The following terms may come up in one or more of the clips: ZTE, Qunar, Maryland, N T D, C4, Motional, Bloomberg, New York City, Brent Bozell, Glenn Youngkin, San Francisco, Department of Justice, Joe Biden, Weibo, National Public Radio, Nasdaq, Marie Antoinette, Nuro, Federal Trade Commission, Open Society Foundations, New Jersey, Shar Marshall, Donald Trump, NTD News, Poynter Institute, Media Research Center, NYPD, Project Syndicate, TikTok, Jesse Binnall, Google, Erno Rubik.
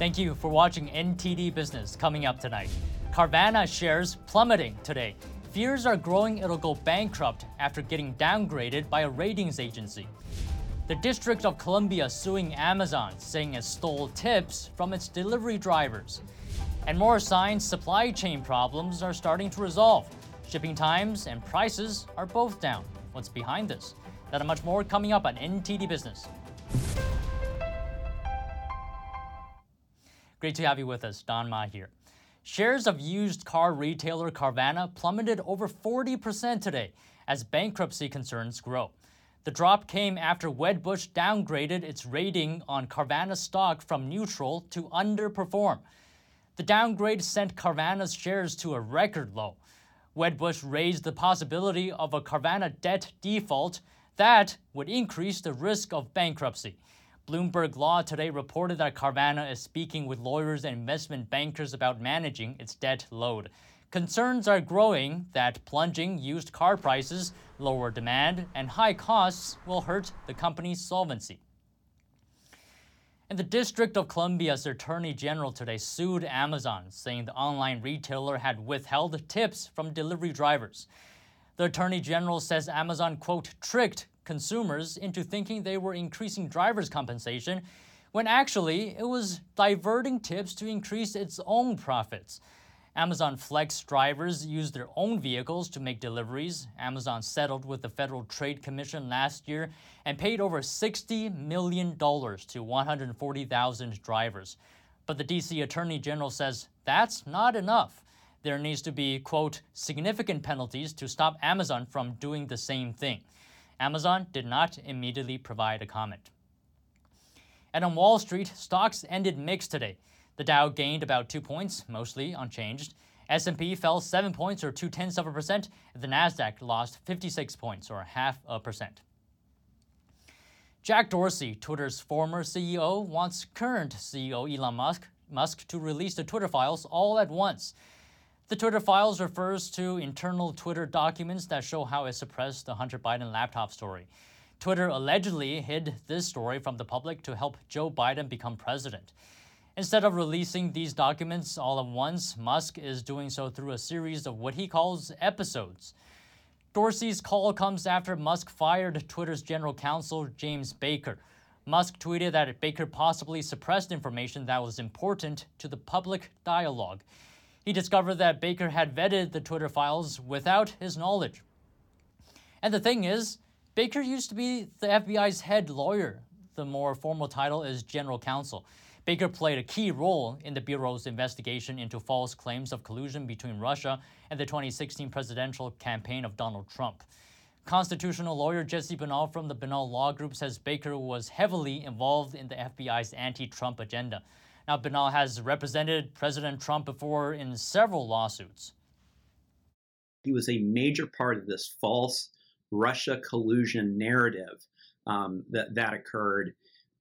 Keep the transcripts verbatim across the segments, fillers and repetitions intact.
Thank you for watching N T D Business. Coming up tonight, Carvana shares plummeting today. Fears are growing it'll go bankrupt after getting downgraded by a ratings agency. The District of Columbia suing Amazon, saying it stole tips from its delivery drivers. And more signs supply chain problems are starting to resolve. Shipping times and prices are both down. What's behind this? That and much more coming up on N T D Business. Great to have you with us. Don Ma here. Shares of used car retailer Carvana plummeted over forty percent today as bankruptcy concerns grow. The drop came after Wedbush downgraded its rating on Carvana stock from neutral to underperform. The downgrade sent Carvana's shares to a record low. Wedbush raised the possibility of a Carvana debt default that would increase the risk of bankruptcy. Bloomberg Law today reported that Carvana is speaking with lawyers and investment bankers about managing its debt load. Concerns are growing that plunging used car prices, lower demand, and high costs will hurt the company's solvency. And the District of Columbia's Attorney General today sued Amazon, saying the online retailer had withheld tips from delivery drivers. The Attorney General says Amazon, quote, tricked consumers into thinking they were increasing drivers' compensation when actually it was diverting tips to increase its own profits. Amazon Flex drivers use their own vehicles to make deliveries. Amazon settled with the Federal Trade Commission last year and paid over sixty million dollars to one hundred forty thousand drivers. But the D C Attorney General says that's not enough. There needs to be, quote, significant penalties to stop Amazon from doing the same thing. Amazon did not immediately provide a comment. And on Wall Street, stocks ended mixed today. The Dow gained about two points, mostly unchanged. S and P fell seven points, or two-tenths of a percent. The Nasdaq lost fifty-six points, or half a percent. Jack Dorsey, Twitter's former C E O, wants current C E O Elon Musk, Musk to release the Twitter files all at once. The Twitter files refers to internal Twitter documents that show how it suppressed the Hunter Biden laptop story. Twitter allegedly hid this story from the public to help Joe Biden become president. Instead of releasing these documents all at once, Musk is doing so through a series of what he calls episodes. Dorsey's call comes after Musk fired Twitter's general counsel, James Baker. Musk tweeted that Baker possibly suppressed information that was important to the public dialogue. He discovered that Baker had vetted the Twitter files without his knowledge. And the thing is, Baker used to be the F B I's head lawyer. The more formal title is general counsel. Baker played a key role in the Bureau's investigation into false claims of collusion between Russia and the twenty sixteen presidential campaign of Donald Trump. Constitutional lawyer Jesse Binnall from the Binnall Law Group says Baker was heavily involved in the F B I's anti-Trump agenda. Now, Binnall has represented President Trump before in several lawsuits. He was a major part of this false Russia collusion narrative um, that, that occurred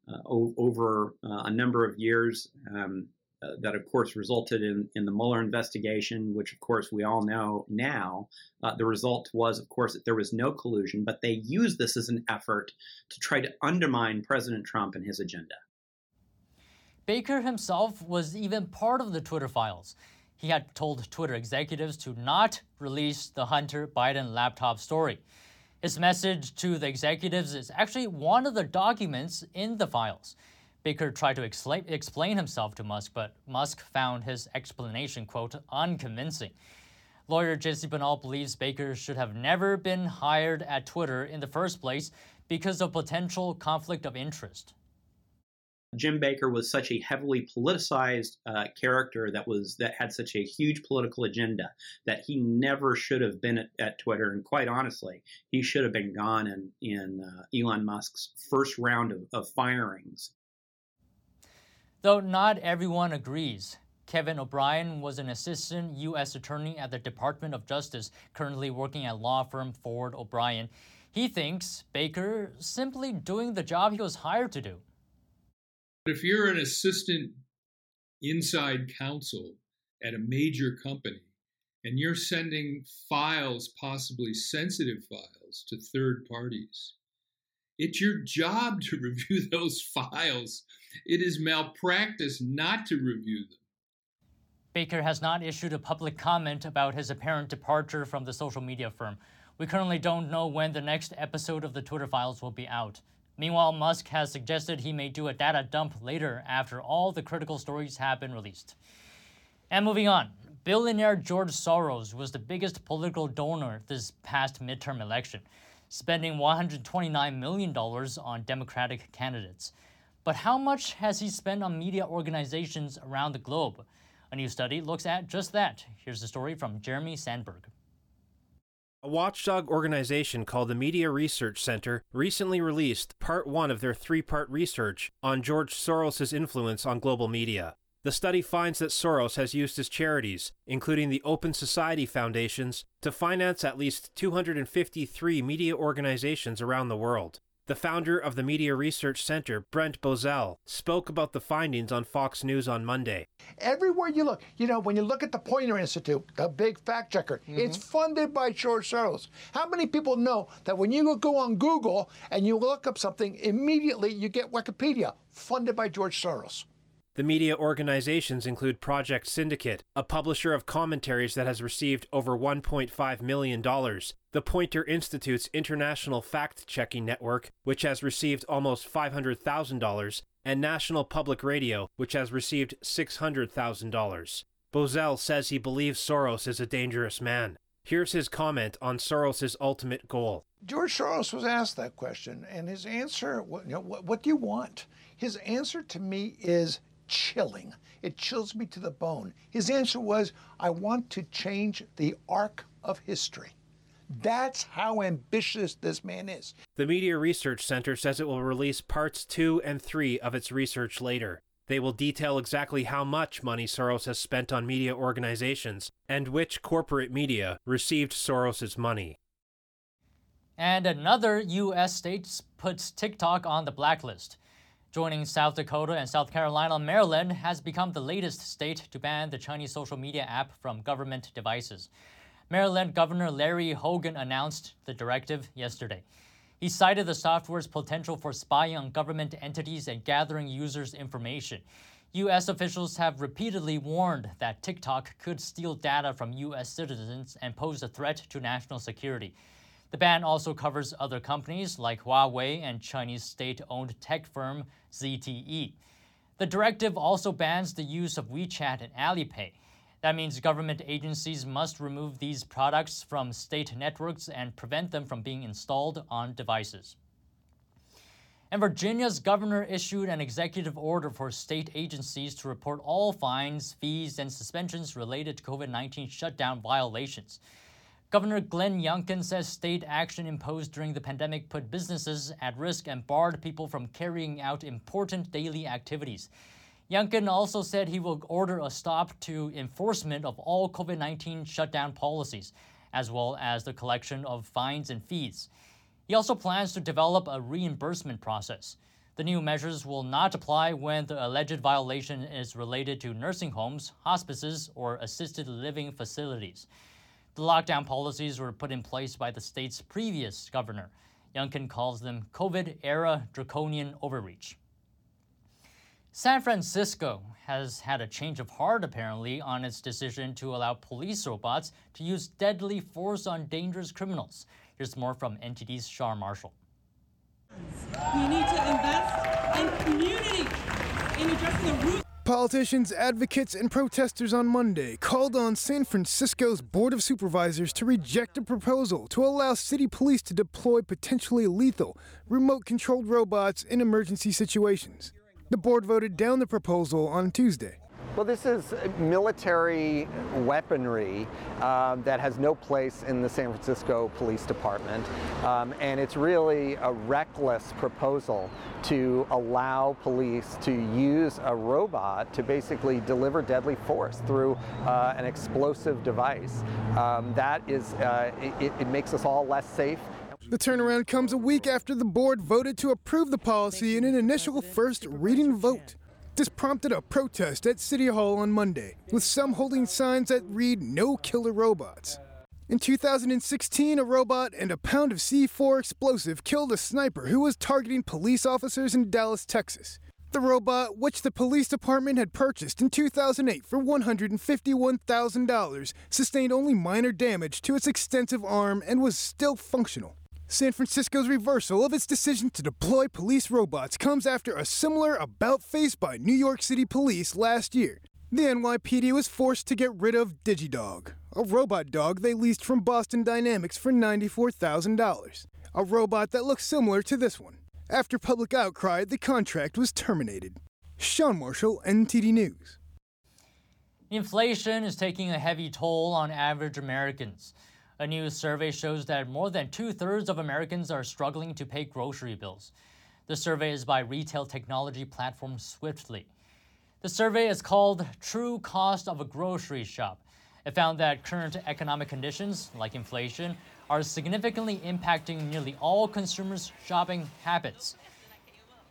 uh, over uh, a number of years um, uh, that, of course, resulted in, in the Mueller investigation, which, of course, we all know now. Uh, the result was, of course, that there was no collusion, but they used this as an effort to try to undermine President Trump and his agenda. Baker himself was even part of the Twitter files. He had told Twitter executives to not release the Hunter Biden laptop story. His message to the executives is actually one of the documents in the files. Baker tried to explain, explain himself to Musk, but Musk found his explanation, quote, unconvincing. Lawyer Jesse Binnall believes Baker should have never been hired at Twitter in the first place because of potential conflict of interest. Jim Baker was such a heavily politicized uh, character that was that had such a huge political agenda that he never should have been at, at Twitter. And quite honestly, he should have been gone in, in uh, Elon Musk's first round of, of firings. Though not everyone agrees. Kevin O'Brien was an assistant U S attorney at the Department of Justice, currently working at law firm Ford O'Brien. He thinks Baker simply doing the job he was hired to do. If you're an assistant inside counsel at a major company and you're sending files, possibly sensitive files, to third parties, It's your job to review those files. It is malpractice not to review them. Baker has not issued a public comment about his apparent departure from the social media firm. We currently don't know when the next episode of the Twitter Files will be out. Meanwhile, Musk has suggested he may do a data dump later after all the critical stories have been released. And moving on, billionaire George Soros was the biggest political donor this past midterm election, spending one hundred twenty-nine million dollars on Democratic candidates. But how much has he spent on media organizations around the globe? A new study looks at just that. Here's the story from Jeremy Sandberg. A watchdog organization called the Media Research Center recently released part one of their three-part research on George Soros' influence on global media. The study finds that Soros has used his charities, including the Open Society Foundations, to finance at least two hundred fifty-three media organizations around the world. The founder of the Media Research Center, Brent Bozell, spoke about the findings on Fox News on Monday. Everywhere you look, you know, when you look at the Poynter Institute, the big fact checker, mm-hmm. It's funded by George Soros. How many people know that when you go on Google and you look up something, immediately you get Wikipedia, funded by George Soros? The media organizations include Project Syndicate, a publisher of commentaries that has received over one point five million dollars, the Poynter Institute's International Fact-Checking Network, which has received almost five hundred thousand dollars, and National Public Radio, which has received six hundred thousand dollars. Bozell says he believes Soros is a dangerous man. Here's his comment on Soros' ultimate goal. George Soros was asked that question, and his answer, you know, what, what do you want? His answer to me is chilling. It chills me to the bone. His answer was, I want to change the arc of history. That's how ambitious this man is. The Media Research Center says it will release parts two and three of its research later. They will detail exactly how much money Soros has spent on media organizations and which corporate media received Soros's money. And another U S state puts TikTok on the blacklist. Joining South Dakota and South Carolina, Maryland has become the latest state to ban the Chinese social media app from government devices. Maryland Governor Larry Hogan announced the directive yesterday. He cited the software's potential for spying on government entities and gathering users' information. U S officials have repeatedly warned that TikTok could steal data from U S citizens and pose a threat to national security. The ban also covers other companies like Huawei and Chinese state-owned tech firm Z T E. The directive also bans the use of WeChat and Alipay. That means government agencies must remove these products from state networks and prevent them from being installed on devices. And Virginia's governor issued an executive order for state agencies to report all fines, fees, and suspensions related to COVID nineteen shutdown violations. Governor Glenn Youngkin says state action imposed during the pandemic put businesses at risk and barred people from carrying out important daily activities. Youngkin also said he will order a stop to enforcement of all COVID nineteen shutdown policies, as well as the collection of fines and fees. He also plans to develop a reimbursement process. The new measures will not apply when the alleged violation is related to nursing homes, hospices, or assisted living facilities. The lockdown policies were put in place by the state's previous governor. Youngkin calls them COVID-era draconian overreach. San Francisco has had a change of heart, apparently, on its decision to allow police robots to use deadly force on dangerous criminals. Here's more from N T D's Shar Marshall. We need to invest in community in addressing the root. Politicians, advocates, and protesters on Monday called on San Francisco's Board of Supervisors to reject a proposal to allow city police to deploy potentially lethal, remote-controlled robots in emergency situations. The board voted down the proposal on Tuesday. Well, this is military weaponry uh, that has no place in the San Francisco Police Department, um, and it's really a reckless proposal to allow police to use a robot to basically deliver deadly force through uh, an explosive device. Um, that is, uh, it, it makes us all less safe. The turnaround comes a week after the board voted to approve the policy in an initial first reading vote. This prompted a protest at City Hall on Monday, with some holding signs that read, "No Killer Robots." In two thousand sixteen, a robot and a pound of C four explosive killed a sniper who was targeting police officers in Dallas, Texas. The robot, which the police department had purchased in two thousand eight for one hundred fifty-one thousand dollars, sustained only minor damage to its extensive arm and was still functional. San Francisco's reversal of its decision to deploy police robots comes after a similar about-face by New York City police last year. The N Y P D was forced to get rid of DigiDog, a robot dog they leased from Boston Dynamics for ninety-four thousand dollars, a robot that looks similar to this one. After public outcry, the contract was terminated. Sean Marshall, N T D News. Inflation is taking a heavy toll on average Americans. A new survey shows that more than two-thirds of Americans are struggling to pay grocery bills. The survey is by retail technology platform Swiftly. The survey is called True Cost of a Grocery Shop. It found that current economic conditions, like inflation, are significantly impacting nearly all consumers' shopping habits.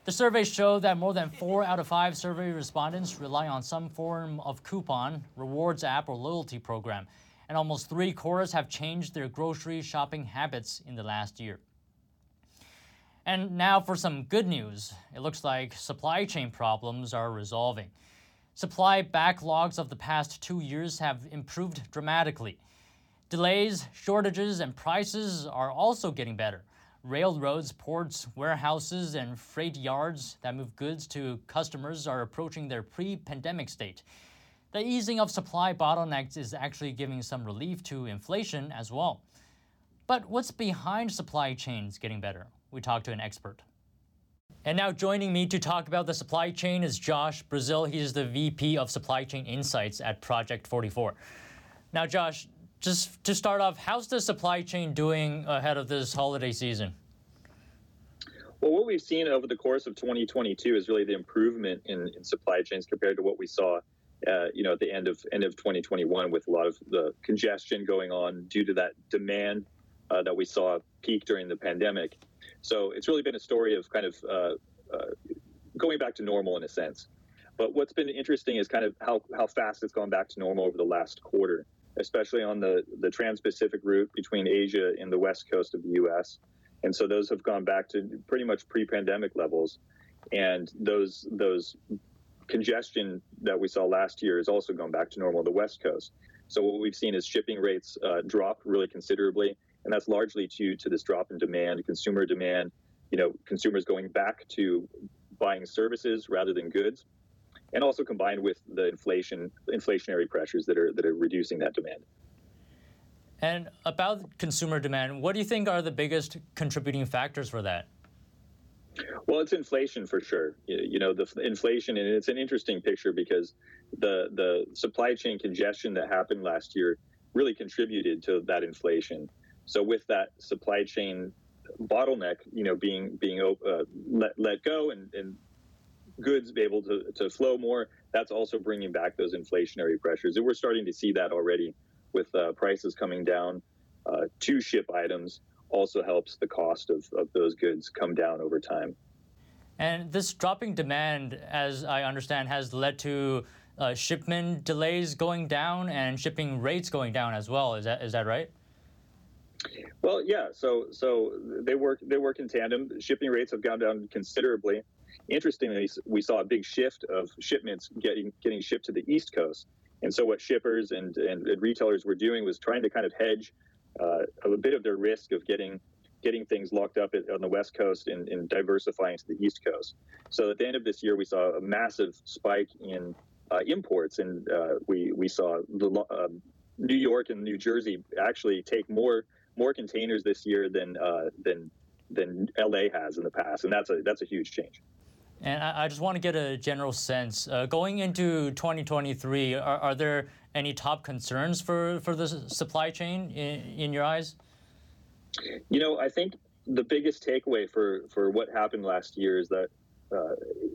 The survey showed that more than four out of five survey respondents rely on some form of coupon, rewards app, or loyalty program, and almost three quarters have changed their grocery shopping habits in the last year. And now for some good news. It looks like supply chain problems are resolving. Supply backlogs of the past two years have improved dramatically. Delays, shortages, and prices are also getting better. Railroads, ports, warehouses, and freight yards that move goods to customers are approaching their pre-pandemic state. The easing of supply bottlenecks is actually giving some relief to inflation as well. But what's behind supply chains getting better? We talked to an expert. And now joining me to talk about the supply chain is Josh Brazil. He is the V P of Supply Chain Insights at Project forty-four. Now, Josh, just to start off, how's the supply chain doing ahead of this holiday season? Well, what we've seen over the course of twenty twenty-two is really the improvement in, in supply chains compared to what we saw, uh, you know, at the end of end of twenty twenty-one, with a lot of the congestion going on due to that demand uh, that we saw peak during the pandemic. So it's really been a story of kind of uh, uh, going back to normal in a sense. But what's been interesting is kind of how, how fast it's gone back to normal over the last quarter, especially on the, the trans-Pacific route between Asia and the West Coast of the U S. And so those have gone back to pretty much pre-pandemic levels. And those those congestion that we saw last year has also gone back to normal on the West Coast. So what we've seen is shipping rates uh, drop really considerably. And that's largely due to this drop in demand, consumer demand, you know, consumers going back to buying services rather than goods, and also combined with the inflation, inflationary pressures that are that are reducing that demand. And about consumer demand, what do you think are the biggest contributing factors for that? Well, it's inflation for sure. You know, the inflation, and it's an interesting picture because the the supply chain congestion that happened last year really contributed to that inflation. So with that supply chain bottleneck, you know, being being uh, let let go and, and goods be able to, to flow more, that's also bringing back those inflationary pressures. And we're starting to see that already with uh, prices coming down uh, to ship items also helps the cost of, of those goods come down over time. And this dropping demand, as I understand, has led to uh, shipment delays going down and shipping rates going down as well. Is that is that right? Well, yeah. So so they work they work in tandem. Shipping rates have gone down considerably. Interestingly, we saw a big shift of shipments getting getting shipped to the East Coast. And so what shippers and, and, and retailers were doing was trying to kind of hedge uh, a bit of their risk of getting getting things locked up at, on the West Coast and, and diversifying to the East Coast. So at the end of this year, we saw a massive spike in uh, imports, and uh, we, we saw the, uh, New York and New Jersey actually take more more containers this year than uh, than than L A has in the past, and that's a that's a huge change. And I, I just want to get a general sense uh, going into twenty twenty-three. Are, are there any top concerns for, for the supply chain in, in your eyes? You know, I think the biggest takeaway for, for what happened last year is that uh,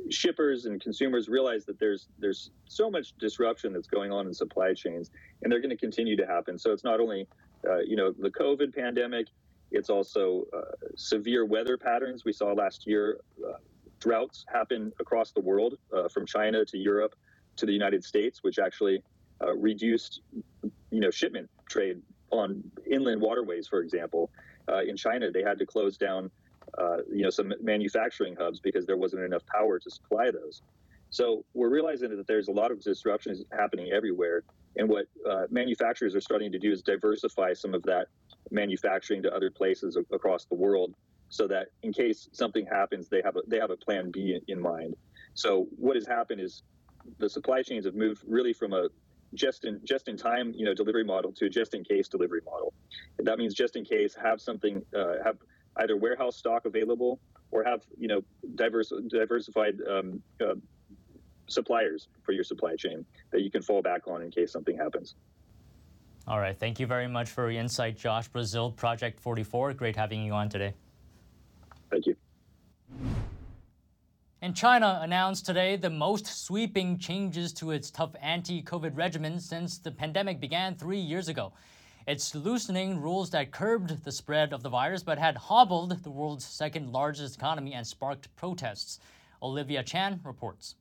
shippers and consumers realize that there's there's so much disruption that's going on in supply chains, and they're going to continue to happen. So it's not only Uh, you know, the COVID pandemic, it's also uh, severe weather patterns. We saw last year uh, droughts happen across the world, uh, from China to Europe to the United States, which actually uh, reduced, you know, shipment trade on inland waterways, for example. Uh, in China, they had to close down uh, you know, some manufacturing hubs because there wasn't enough power to supply those. So we're realizing that there's a lot of disruptions happening everywhere. And what uh, manufacturers are starting to do is diversify some of that manufacturing to other places a- across the world, so that in case something happens, they have a, they have a plan B in, in mind. So what has happened is the supply chains have moved really from a just in just in time you know delivery model to a just in case delivery model. And that means just in case, have something uh, have either warehouse stock available or have you know diverse diversified um, uh, suppliers for your supply chain that you can fall back on in case something happens. All right. Thank you very much for your insight, Josh Brazil, Project forty-four. Great having you on today. Thank you. And China announced today the most sweeping changes to its tough anti-COVID regimen since the pandemic began three years ago. It's loosening rules that curbed the spread of the virus but had hobbled the world's second largest economy and sparked protests. Olivia Chan reports.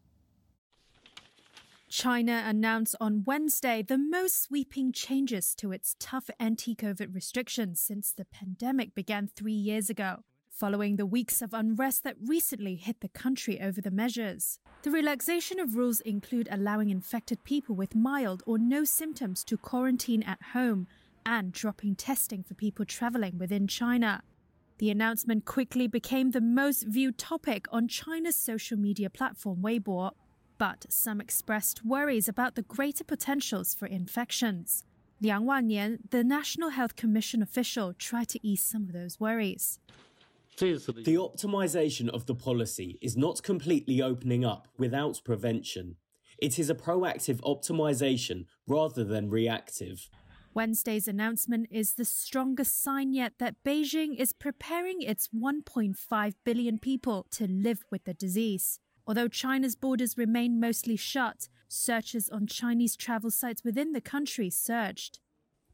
China announced on Wednesday the most sweeping changes to its tough anti-COVID restrictions since the pandemic began three years ago, following the weeks of unrest that recently hit the country over the measures. The relaxation of rules include allowing infected people with mild or no symptoms to quarantine at home and dropping testing for people traveling within China. The announcement quickly became the most viewed topic on China's social media platform Weibo. But some expressed worries about the greater potentials for infections. Liang Wanyan, the National Health Commission official, tried to ease some of those worries. The optimization of the policy is not completely opening up without prevention. It is a proactive optimization rather than reactive. Wednesday's announcement is the strongest sign yet that Beijing is preparing its one point five billion people to live with the disease. Although China's borders remain mostly shut, searches on Chinese travel sites within the country surged.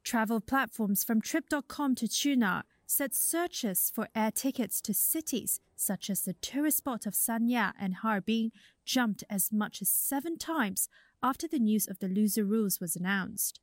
Travel platforms from trip dot com to Qunar said searches for air tickets to cities such as the tourist spot of Sanya and Harbin jumped as much as seven times after the news of the looser rules was announced.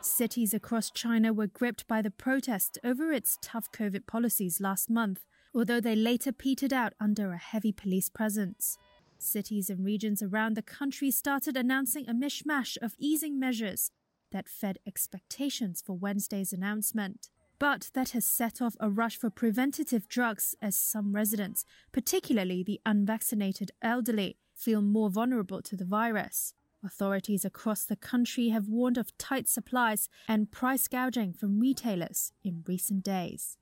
Cities across China were gripped by the protest over its tough COVID policies last month, although they later petered out under a heavy police presence. Cities and regions around the country started announcing a mishmash of easing measures that fed expectations for Wednesday's announcement. But that has set off a rush for preventative drugs as some residents, particularly the unvaccinated elderly, feel more vulnerable to the virus. Authorities across the country have warned of tight supplies and price gouging from retailers in recent days.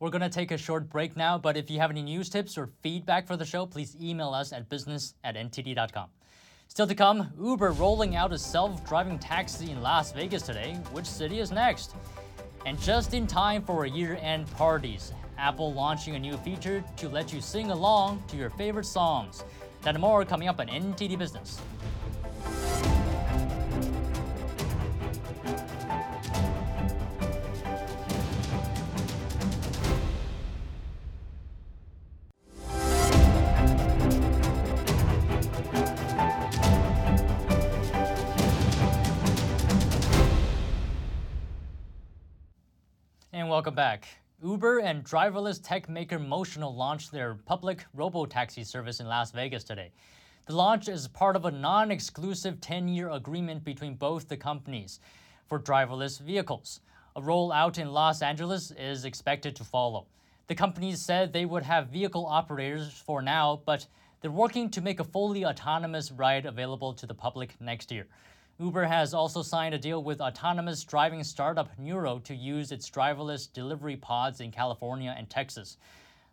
We're going to take a short break now, but if you have any news tips or feedback for the show, please email us at business at n t d dot com. Still to come, Uber rolling out a self-driving taxi in Las Vegas today. Which city is next? And just in time for a year-end parties, Apple launching a new feature to let you sing along to your favorite songs. That and more coming up on N T D Business. Welcome back. Uber and driverless tech maker Motional launched their public robo-taxi service in Las Vegas today. The launch is part of a non-exclusive ten-year agreement between both the companies for driverless vehicles. A rollout in Los Angeles is expected to follow. The companies said they would have vehicle operators for now, but they're working to make a fully autonomous ride available to the public next year. Uber has also signed a deal with autonomous driving startup Nuro to use its driverless delivery pods in California and Texas.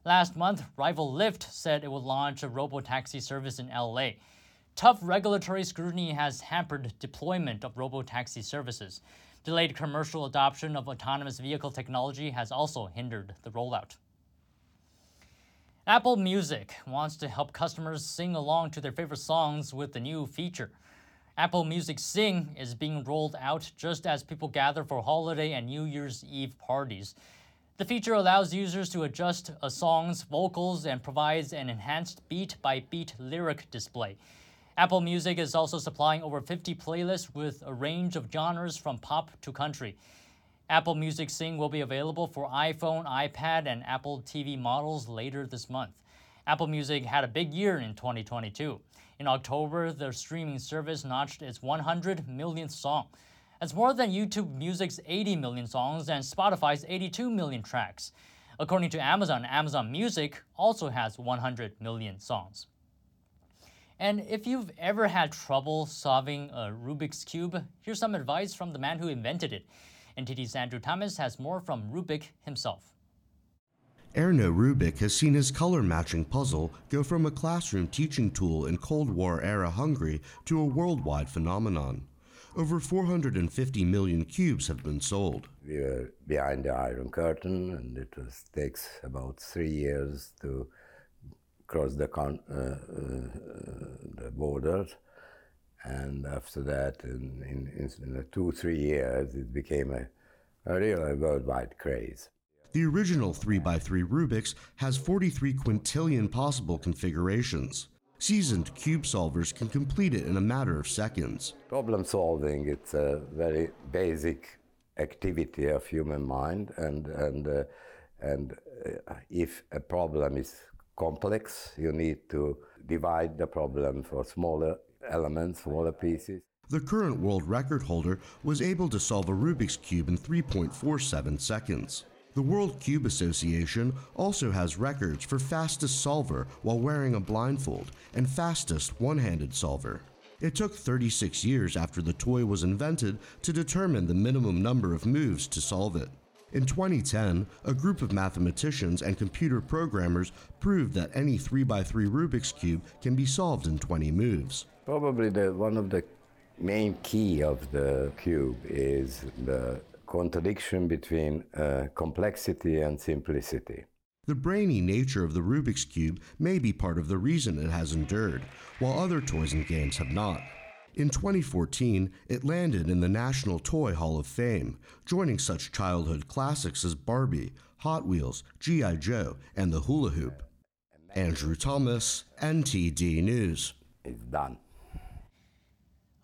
Last month, rival Lyft said it will launch a robotaxi service in L A. Tough regulatory scrutiny has hampered deployment of robotaxi services. Delayed commercial adoption of autonomous vehicle technology has also hindered the rollout. Apple Music wants to help customers sing along to their favorite songs with the new feature. Apple Music Sing is being rolled out just as people gather for holiday and New Year's Eve parties. The feature allows users to adjust a song's vocals and provides an enhanced beat-by-beat lyric display. Apple Music is also supplying over fifty playlists with a range of genres from pop to country. Apple Music Sing will be available for iPhone, iPad, and Apple T V models later this month. Apple Music had a big year in twenty twenty-two. In October, their streaming service notched its one hundred millionth song. That's more than YouTube Music's eighty million songs and Spotify's eighty-two million tracks. According to Amazon, Amazon Music also has one hundred million songs. And if you've ever had trouble solving a Rubik's Cube, here's some advice from the man who invented it. N T D's Andrew Thomas has more from Rubik himself. Erno Rubik has seen his color-matching puzzle go from a classroom teaching tool in Cold War-era Hungary to a worldwide phenomenon. Over four hundred fifty million cubes have been sold. We were behind the Iron Curtain, and it was, takes about three years to cross the, con- uh, uh, the borders. And after that, in, in, in two, three years, it became a, a real worldwide craze. The original three by three Rubik's has forty-three quintillion possible configurations. Seasoned cube solvers can complete it in a matter of seconds. Problem solving, it's a very basic activity of human mind, and, and, uh, and if a problem is complex, you need to divide the problem for smaller elements, smaller pieces. The current world record holder was able to solve a Rubik's Cube in three point four seven seconds. The World Cube Association also has records for fastest solver while wearing a blindfold and fastest one-handed solver. It took thirty-six years after the toy was invented to determine the minimum number of moves to solve it. In twenty ten, a group of mathematicians and computer programmers proved that any three by three Rubik's Cube can be solved in twenty moves. Probably the, one of the main key of the cube is the contradiction between uh, complexity and simplicity. The brainy nature of the Rubik's Cube may be part of the reason it has endured, while other toys and games have not. In twenty fourteen, it landed in the National Toy Hall of Fame, joining such childhood classics as Barbie, Hot Wheels, G I. Joe, and the Hula Hoop. Andrew Thomas, N T D News. It's done.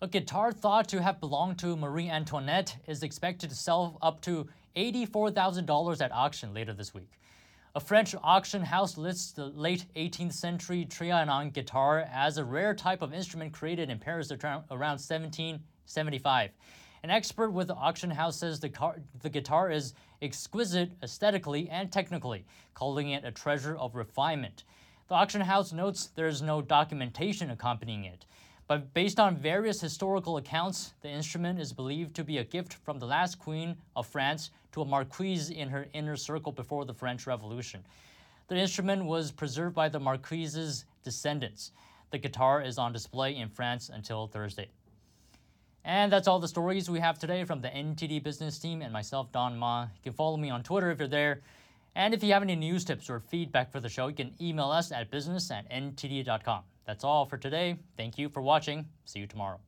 A guitar thought to have belonged to Marie Antoinette is expected to sell up to eighty-four thousand dollars at auction later this week. A French auction house lists the late eighteenth century Trianon guitar as a rare type of instrument created in Paris around seventeen seventy-five. An expert with the auction house says the, car, the guitar is exquisite aesthetically and technically, calling it a treasure of refinement. The auction house notes there is no documentation accompanying it. But based on various historical accounts, the instrument is believed to be a gift from the last queen of France to a marquise in her inner circle before the French Revolution. The instrument was preserved by the marquise's descendants. The guitar is on display in France until Thursday. And that's all the stories we have today from the N T D Business team and myself, Don Ma. You can follow me on Twitter if you're there. And if you have any news tips or feedback for the show, you can email us at business at n t d dot com. That's all for today. Thank you for watching. See you tomorrow.